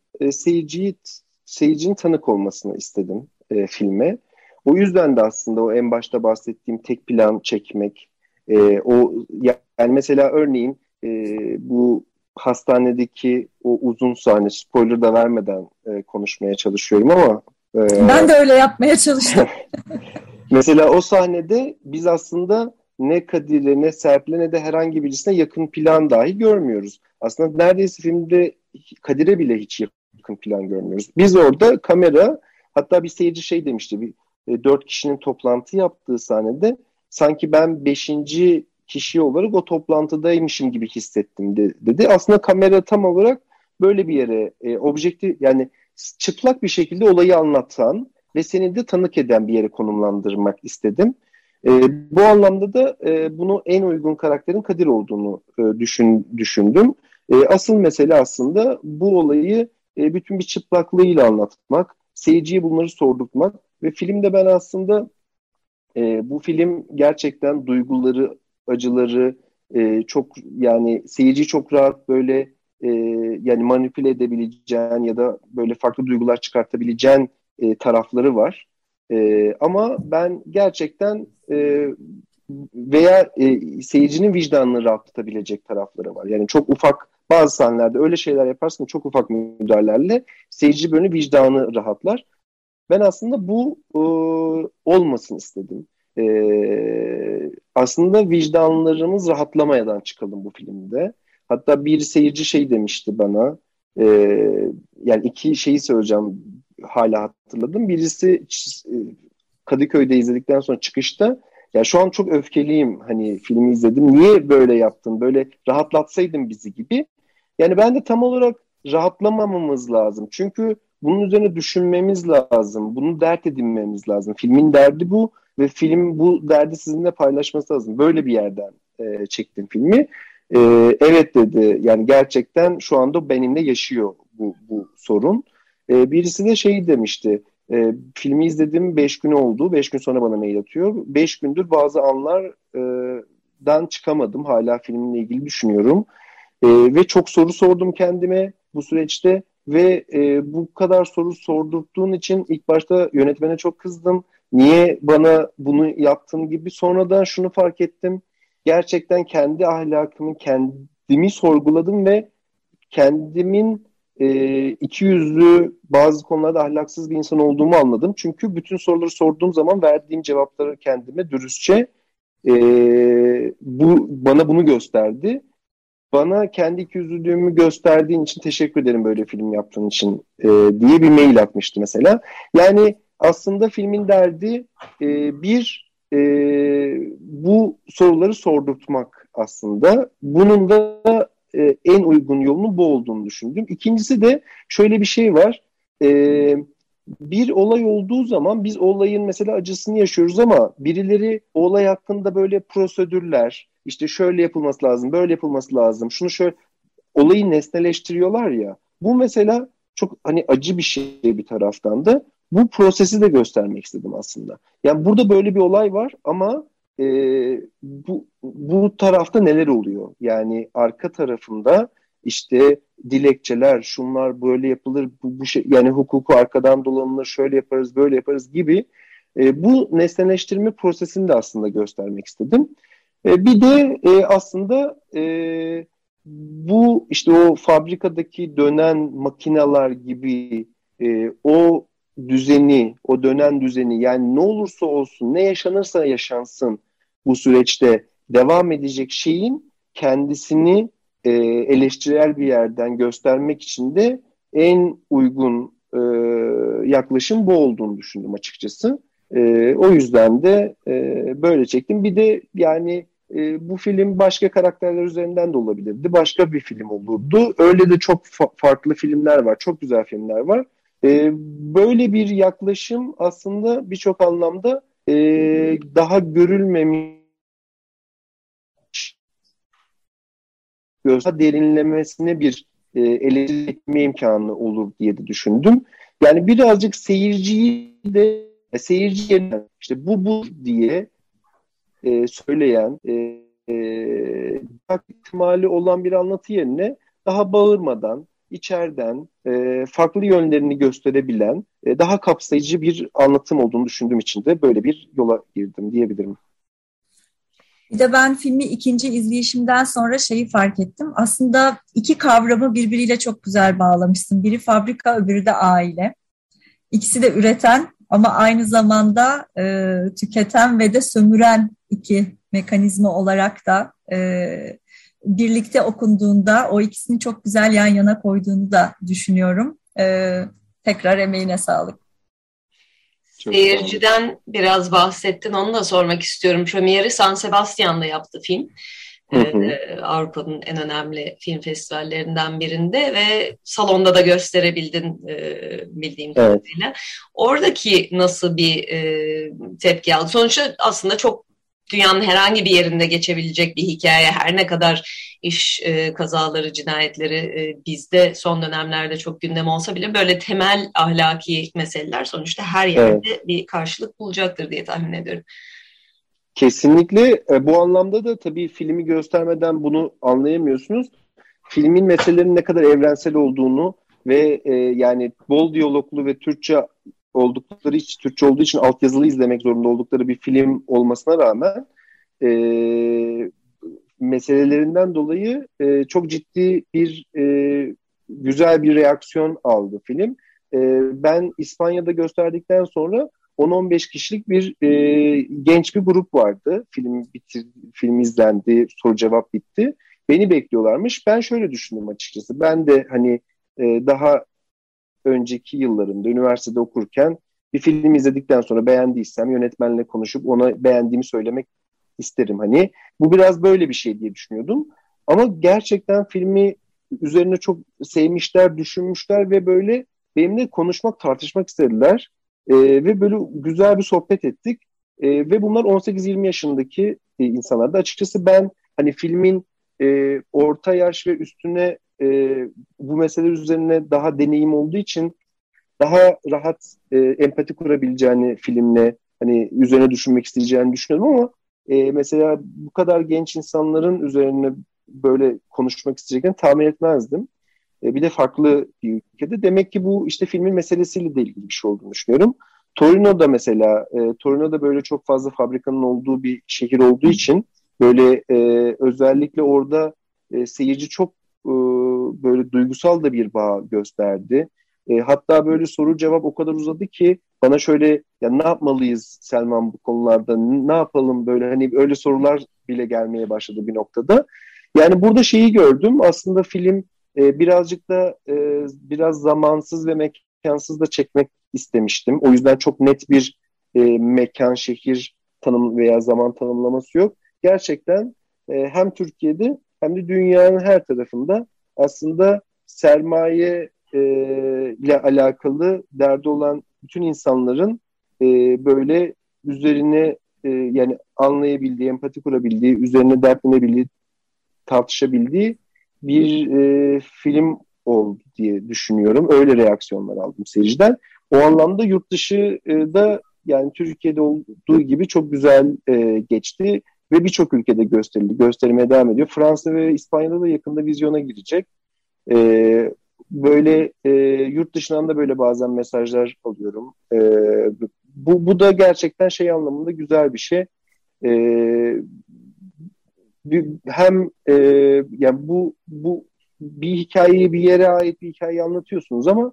seyircinin tanık olmasını istedim filme. O yüzden de aslında o en başta bahsettiğim tek plan çekmek, yani mesela örneğin bu hastanedeki o uzun sahne, spoiler da vermeden konuşmaya çalışıyorum ama ben de öyle yapmaya çalıştım. Mesela o sahnede biz aslında ne Kadir'e, ne Serp'le, ne de herhangi birisine yakın plan dahi görmüyoruz. Aslında neredeyse filmde Kadir'e bile hiç yakın plan görmüyoruz. Biz orada kamera, hatta bir seyirci demişti, 4 kişinin toplantı yaptığı sahnede sanki ben 5. kişi olarak o toplantıdaymışım gibi hissettim dedi. Aslında kamera tam olarak böyle bir yere objektif, yani çıplak bir şekilde olayı anlatan ve seni de tanık eden bir yere konumlandırmak istedim. Bu anlamda da bunu en uygun karakterin Kadir olduğunu düşündüm. Asıl mesele aslında bu olayı bütün bir çıplaklığıyla anlatmak, seyirciye bunları sordurtmak ve filmde ben aslında bu film gerçekten duyguları, acıları çok, yani seyirciyi çok rahat böyle yani manipüle edebileceğin ya da böyle farklı duygular çıkartabileceğin tarafları var. Ama ben gerçekten veya seyircinin vicdanını rahatlatabilecek tarafları var. Yani çok ufak bazı sahnelerde öyle şeyler yaparsın, çok ufak müdahalelerle seyirci böyle vicdanı rahatlar. Ben aslında bu olmasını istedim. Aslında vicdanlarımız rahatlamayadan çıkalım bu filmde. Hatta bir seyirci şey demişti bana, yani iki şeyi söyleyeceğim, hala hatırladım. Birisi Kadıköy'de izledikten sonra çıkışta, ya şu an çok öfkeliyim, hani filmi izledim, niye böyle yaptın, böyle rahatlatsaydın bizi gibi. Yani ben de tam olarak rahatlamamamız lazım. Çünkü bunun üzerine düşünmemiz lazım, bunu dert edinmemiz lazım. Filmin derdi bu ve film bu derdi sizinle paylaşması lazım. Böyle bir yerden çektim filmi. Evet dedi, yani gerçekten şu anda benimle yaşıyor bu sorun. Birisi de şey demişti, filmi izledim 5 gün oldu, 5 gün sonra bana mail atıyor. 5 gündür bazı anlardan çıkamadım, hala filmle ilgili düşünüyorum. Ve çok soru sordum kendime bu süreçte ve bu kadar soru sordurttuğun için ilk başta yönetmene çok kızdım. Niye bana bunu yaptın gibi, sonradan şunu fark ettim. Gerçekten kendi ahlakımı, kendimi sorguladım ve kendimin iki yüzlü, bazı konularda ahlaksız bir insan olduğumu anladım. Çünkü bütün soruları sorduğum zaman verdiğim cevapları kendime dürüstçe, bana bunu gösterdi. Bana kendi iki yüzlülüğümü gösterdiğin için teşekkür ederim, böyle film yaptığın için diye bir mail atmıştı mesela. Yani aslında filmin derdi bu soruları sordurtmak aslında. Bunun da en uygun yolunun bu olduğunu düşündüm. İkincisi de şöyle bir şey var. Bir olay olduğu zaman biz olayın mesela acısını yaşıyoruz ama birileri olay hakkında böyle prosedürler, işte şöyle yapılması lazım, böyle yapılması lazım, şunu şöyle, olayı nesneleştiriyorlar ya. Bu mesela çok hani acı bir şey bir taraftan da. Bu prosesi de göstermek istedim aslında. Yani burada böyle bir olay var ama bu tarafta neler oluyor? Yani arka tarafında işte dilekçeler, şunlar böyle yapılır, bu şey, yani hukuku arkadan dolanılır, şöyle yaparız, böyle yaparız gibi bu nesneleştirme prosesini de aslında göstermek istedim. Bir de aslında bu işte o fabrikadaki dönen makineler gibi o düzeni, o dönen düzeni, yani ne olursa olsun, ne yaşanırsa yaşansın bu süreçte devam edecek şeyin kendisini eleştirel bir yerden göstermek için de en uygun yaklaşım bu olduğunu düşündüm açıkçası. O yüzden de böyle çektim. Bir de yani bu film başka karakterler üzerinden de olabilirdi. Başka bir film olurdu. Öyle de çok farklı filmler var. Çok güzel filmler var. Böyle bir yaklaşım aslında birçok anlamda daha görülmemiş, daha derinlemesine bir eleştirme imkanı olur diye de düşündüm. Yani birazcık seyirciyi de seyirciye işte bu diye söyleyen ihtimali olan bir anlatı yerine daha bağırmadan, içeriden farklı yönlerini gösterebilen daha kapsayıcı bir anlatım olduğunu düşündüğüm için de böyle bir yola girdim diyebilirim. Bir de ben filmi ikinci izleyişimden sonra şeyi fark ettim. Aslında iki kavramı birbiriyle çok güzel bağlamışsın. Biri fabrika, öbürü de aile. İkisi de üreten ama aynı zamanda tüketen ve de sömüren iki mekanizma olarak da birlikte okunduğunda o ikisini çok güzel yan yana koyduğunu da düşünüyorum. Tekrar emeğine sağlık. Seyirciden biraz bahsettin, onu da sormak istiyorum. Premieri San Sebastian'da yaptı film. Avrupa'nın en önemli film festivallerinden birinde ve salonda da gösterebildin bildiğim kadarıyla. Evet. Oradaki nasıl bir tepki aldı? Sonuçta aslında çok dünyanın herhangi bir yerinde geçebilecek bir hikaye, her ne kadar iş kazaları, cinayetleri bizde son dönemlerde çok gündem olsa bile böyle temel ahlaki meseleler sonuçta her yerde bir karşılık bulacaktır diye tahmin ediyorum. Kesinlikle. Bu anlamda da tabii filmi göstermeden bunu anlayamıyorsunuz. Filmin meselelerin ne kadar evrensel olduğunu ve yani bol diyaloglu ve Türkçe oldukları için, Türkçe olduğu için altyazılı izlemek zorunda oldukları bir film olmasına rağmen meselelerinden dolayı çok ciddi bir güzel bir reaksiyon aldı film. Ben İspanya'da gösterdikten sonra 10-15 kişilik bir genç bir grup vardı. Film izlendi, soru cevap bitti. Beni bekliyorlarmış. Ben şöyle düşündüm açıkçası. Ben de hani daha önceki yıllarımda üniversitede okurken bir film izledikten sonra beğendiysem yönetmenle konuşup ona beğendiğimi söylemek isterim hani. Bu biraz böyle bir şey diye düşünüyordum. Ama gerçekten filmi üzerine çok sevmişler, düşünmüşler ve böyle benimle konuşmak, tartışmak istediler. Ve böyle güzel bir sohbet ettik. Ve bunlar 18-20 yaşındaki insanlardı. Açıkçası ben hani filmin orta yaş ve üstüne bu mesele üzerine daha deneyim olduğu için daha rahat empati kurabileceğini filmle hani üzerine düşünmek isteyeceğini düşünüyorum ama mesela bu kadar genç insanların üzerine böyle konuşmak isteyeceğini tahmin etmezdim. Bir de farklı bir ülkede. Demek ki bu işte filmin meselesiyle de ilgili bir şey olduğunu düşünüyorum. Torino'da mesela, Torino'da böyle çok fazla fabrikanın olduğu bir şehir olduğu için böyle özellikle orada seyirci çok böyle duygusal da bir bağ gösterdi. Hatta böyle soru cevap o kadar uzadı ki bana şöyle ya ne yapmalıyız Selman bu konularda ne yapalım böyle hani öyle sorular bile gelmeye başladı bir noktada. Yani burada şeyi gördüm aslında film birazcık da biraz zamansız ve mekansız da çekmek istemiştim. O yüzden çok net bir mekan, şehir tanım veya zaman tanımlaması yok. Gerçekten hem Türkiye'de hem de dünyanın her tarafında aslında sermaye ile alakalı derdi olan bütün insanların böyle üzerine yani anlayabildiği, empati kurabildiği, üzerine dertlenebildiği, tartışabildiği bir film oldu diye düşünüyorum. Öyle reaksiyonlar aldım seyirciden. O anlamda yurt dışı da yani Türkiye'de olduğu gibi çok güzel geçti ve birçok ülkede gösterildi. Gösterilmeye devam ediyor. Fransa ve İspanya'da da yakında vizyona girecek. Böyle yurt dışından da böyle bazen mesajlar alıyorum. Bu da gerçekten şey anlamında güzel bir şey. Hem yani bu bir hikayeyi bir yere ait bir hikayeyi anlatıyorsunuz ama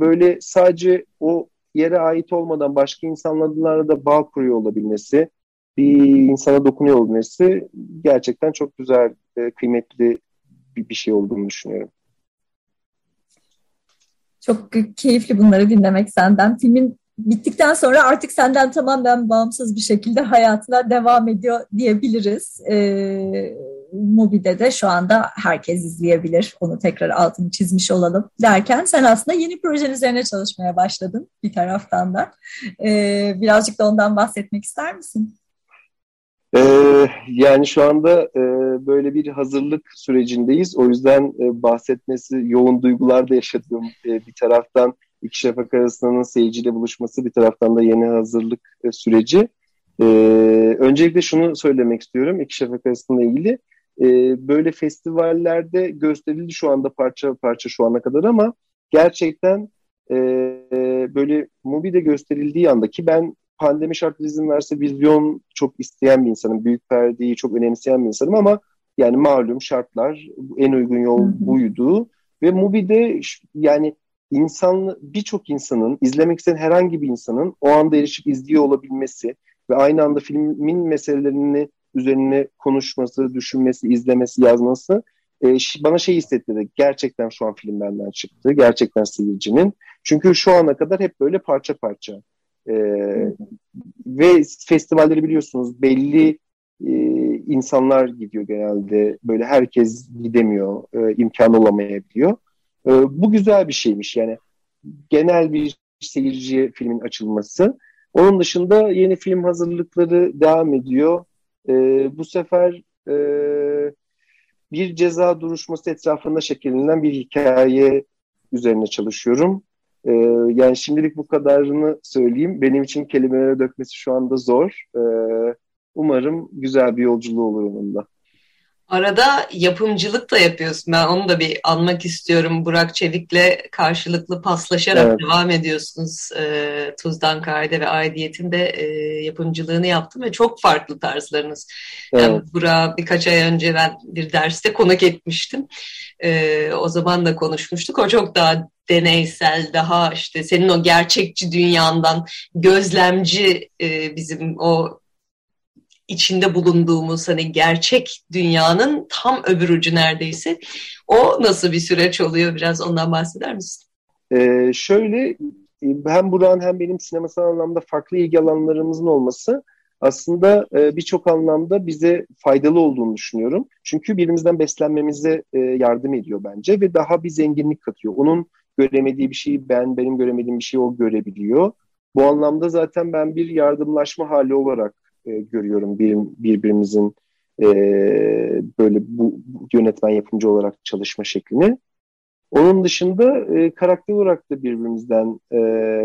böyle sadece o yere ait olmadan başka insanlarla da bağ kuruyor olabilmesi, bir insana dokunuyor olması gerçekten çok güzel, kıymetli bir şey olduğunu düşünüyorum. Çok keyifli bunları dinlemek senden. Filmin bittikten sonra artık senden tamamen bağımsız bir şekilde hayatına devam ediyor diyebiliriz. Mubi'de de şu anda herkes izleyebilir. Onu tekrar altını çizmiş olalım derken sen aslında yeni projenin üzerine çalışmaya başladın bir taraftan da. Birazcık da ondan bahsetmek ister misin? Yani şu anda böyle bir hazırlık sürecindeyiz. O yüzden bahsetmesi yoğun duygularda yaşadığım bir taraftan İki Şafak Arasında'nın seyirciyle buluşması, bir taraftan da yeni hazırlık süreci. Öncelikle şunu söylemek istiyorum İki Şafak Arasında'yla ilgili. Böyle festivallerde gösterildi şu anda parça parça şu ana kadar ama gerçekten böyle Mubi'de gösterildiği anda ki ben pandemi şartları izin verse vizyon çok isteyen bir insanım. Büyük perdeyi çok önemseyen bir insanım ama yani malum şartlar en uygun yol buydu. Ve Mubi'de yani birçok insanın, izlemek isteyen herhangi bir insanın o anda erişip izliyor olabilmesi ve aynı anda filmin meselelerini üzerine konuşması, düşünmesi, izlemesi, yazması bana şey hissettirdi. Gerçekten şu an film benden çıktı. Gerçekten seyircinin. Çünkü şu ana kadar hep böyle parça parça. Ve festivalleri biliyorsunuz belli insanlar gidiyor genelde. Böyle herkes gidemiyor, imkan olamayabiliyor. Bu güzel bir şeymiş yani genel bir seyirciye filmin açılması. Onun dışında yeni film hazırlıkları devam ediyor. Bu sefer bir ceza duruşması etrafında şekillenen bir hikaye üzerine çalışıyorum. Yani şimdilik bu kadarını söyleyeyim. Benim için kelimelere dökmesi şu anda zor. Umarım güzel bir yolculuğu olur onunla. Arada yapımcılık da yapıyorsun. Ben onu da bir anmak istiyorum. Burak Çevik'le karşılıklı paslaşarak devam ediyorsunuz. Tuzdan Kayde ve Aidiyet'in de yapımcılığını yaptım ve çok farklı tarzlarınız. Evet. Yani Burak'a birkaç ay önce ben bir derste konuk etmiştim. O zaman da konuşmuştuk. O çok daha deneysel, daha işte senin o gerçekçi dünyandan gözlemci bizim o içinde bulunduğumuz hani gerçek dünyanın tam öbür ucu neredeyse. O nasıl bir süreç oluyor? Biraz ondan bahseder misin? Şöyle, hem Burak'ın hem benim sinemasal anlamda farklı ilgi alanlarımızın olması aslında birçok anlamda bize faydalı olduğunu düşünüyorum. Çünkü birbirimizden beslenmemize yardım ediyor bence ve daha bir zenginlik katıyor. Onun göremediği bir şeyi ben, benim göremediğim bir şeyi o görebiliyor. Bu anlamda zaten ben bir yardımlaşma hali olarak görüyorum birbirimizin böyle bu yönetmen yapımcı olarak çalışma şeklini. Onun dışında karakter olarak da birbirimizden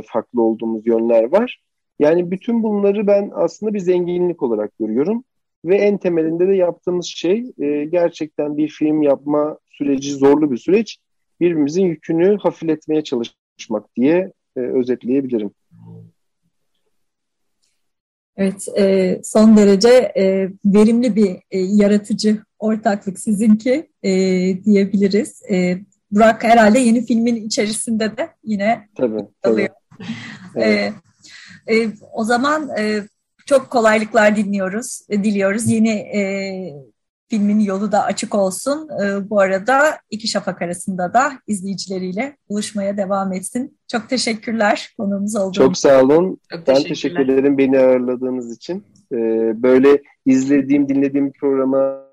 farklı olduğumuz yönler var. Yani bütün bunları ben aslında bir zenginlik olarak görüyorum. Ve en temelinde de yaptığımız şey gerçekten bir film yapma süreci, zorlu bir süreç. Birbirimizin yükünü hafifletmeye çalışmak diye özetleyebilirim. Evet, son derece verimli bir yaratıcı ortaklık sizinki diyebiliriz. Burak herhalde yeni filmin içerisinde de yine kalıyor. Evet. O zaman çok kolaylıklar diliyoruz. Yeni filmin yolu da açık olsun. Bu arada İki Şafak Arasında da izleyicileriyle buluşmaya devam etsin. Çok teşekkürler konuğumuz olduğunuz için. Çok sağ olun. Çok ben teşekkür ederim beni ağırladığınız için. Böyle izlediğim, dinlediğim programa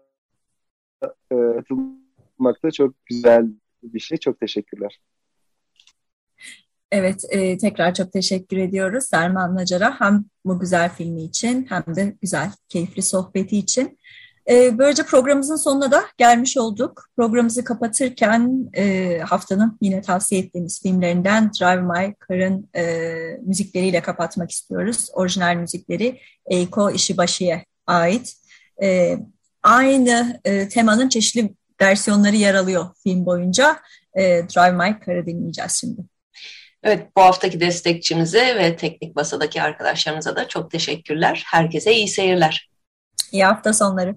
katılmak da çok güzel bir şey. Çok teşekkürler. Evet, tekrar çok teşekkür ediyoruz Selman Nacar'a hem bu güzel filmi için hem de güzel, keyifli sohbeti için. Böylece programımızın sonuna da gelmiş olduk. Programımızı kapatırken haftanın yine tavsiye ettiğimiz filmlerinden Drive My Car'ın müzikleriyle kapatmak istiyoruz. Orijinal müzikleri Eiko Ishibashi'ye ait. Aynı temanın çeşitli versiyonları yer alıyor film boyunca. Drive My Car'ı dinleyeceğiz şimdi. Evet, bu haftaki destekçimize ve teknik masadaki arkadaşlarımıza da çok teşekkürler. Herkese iyi seyirler. İyi hafta sonları.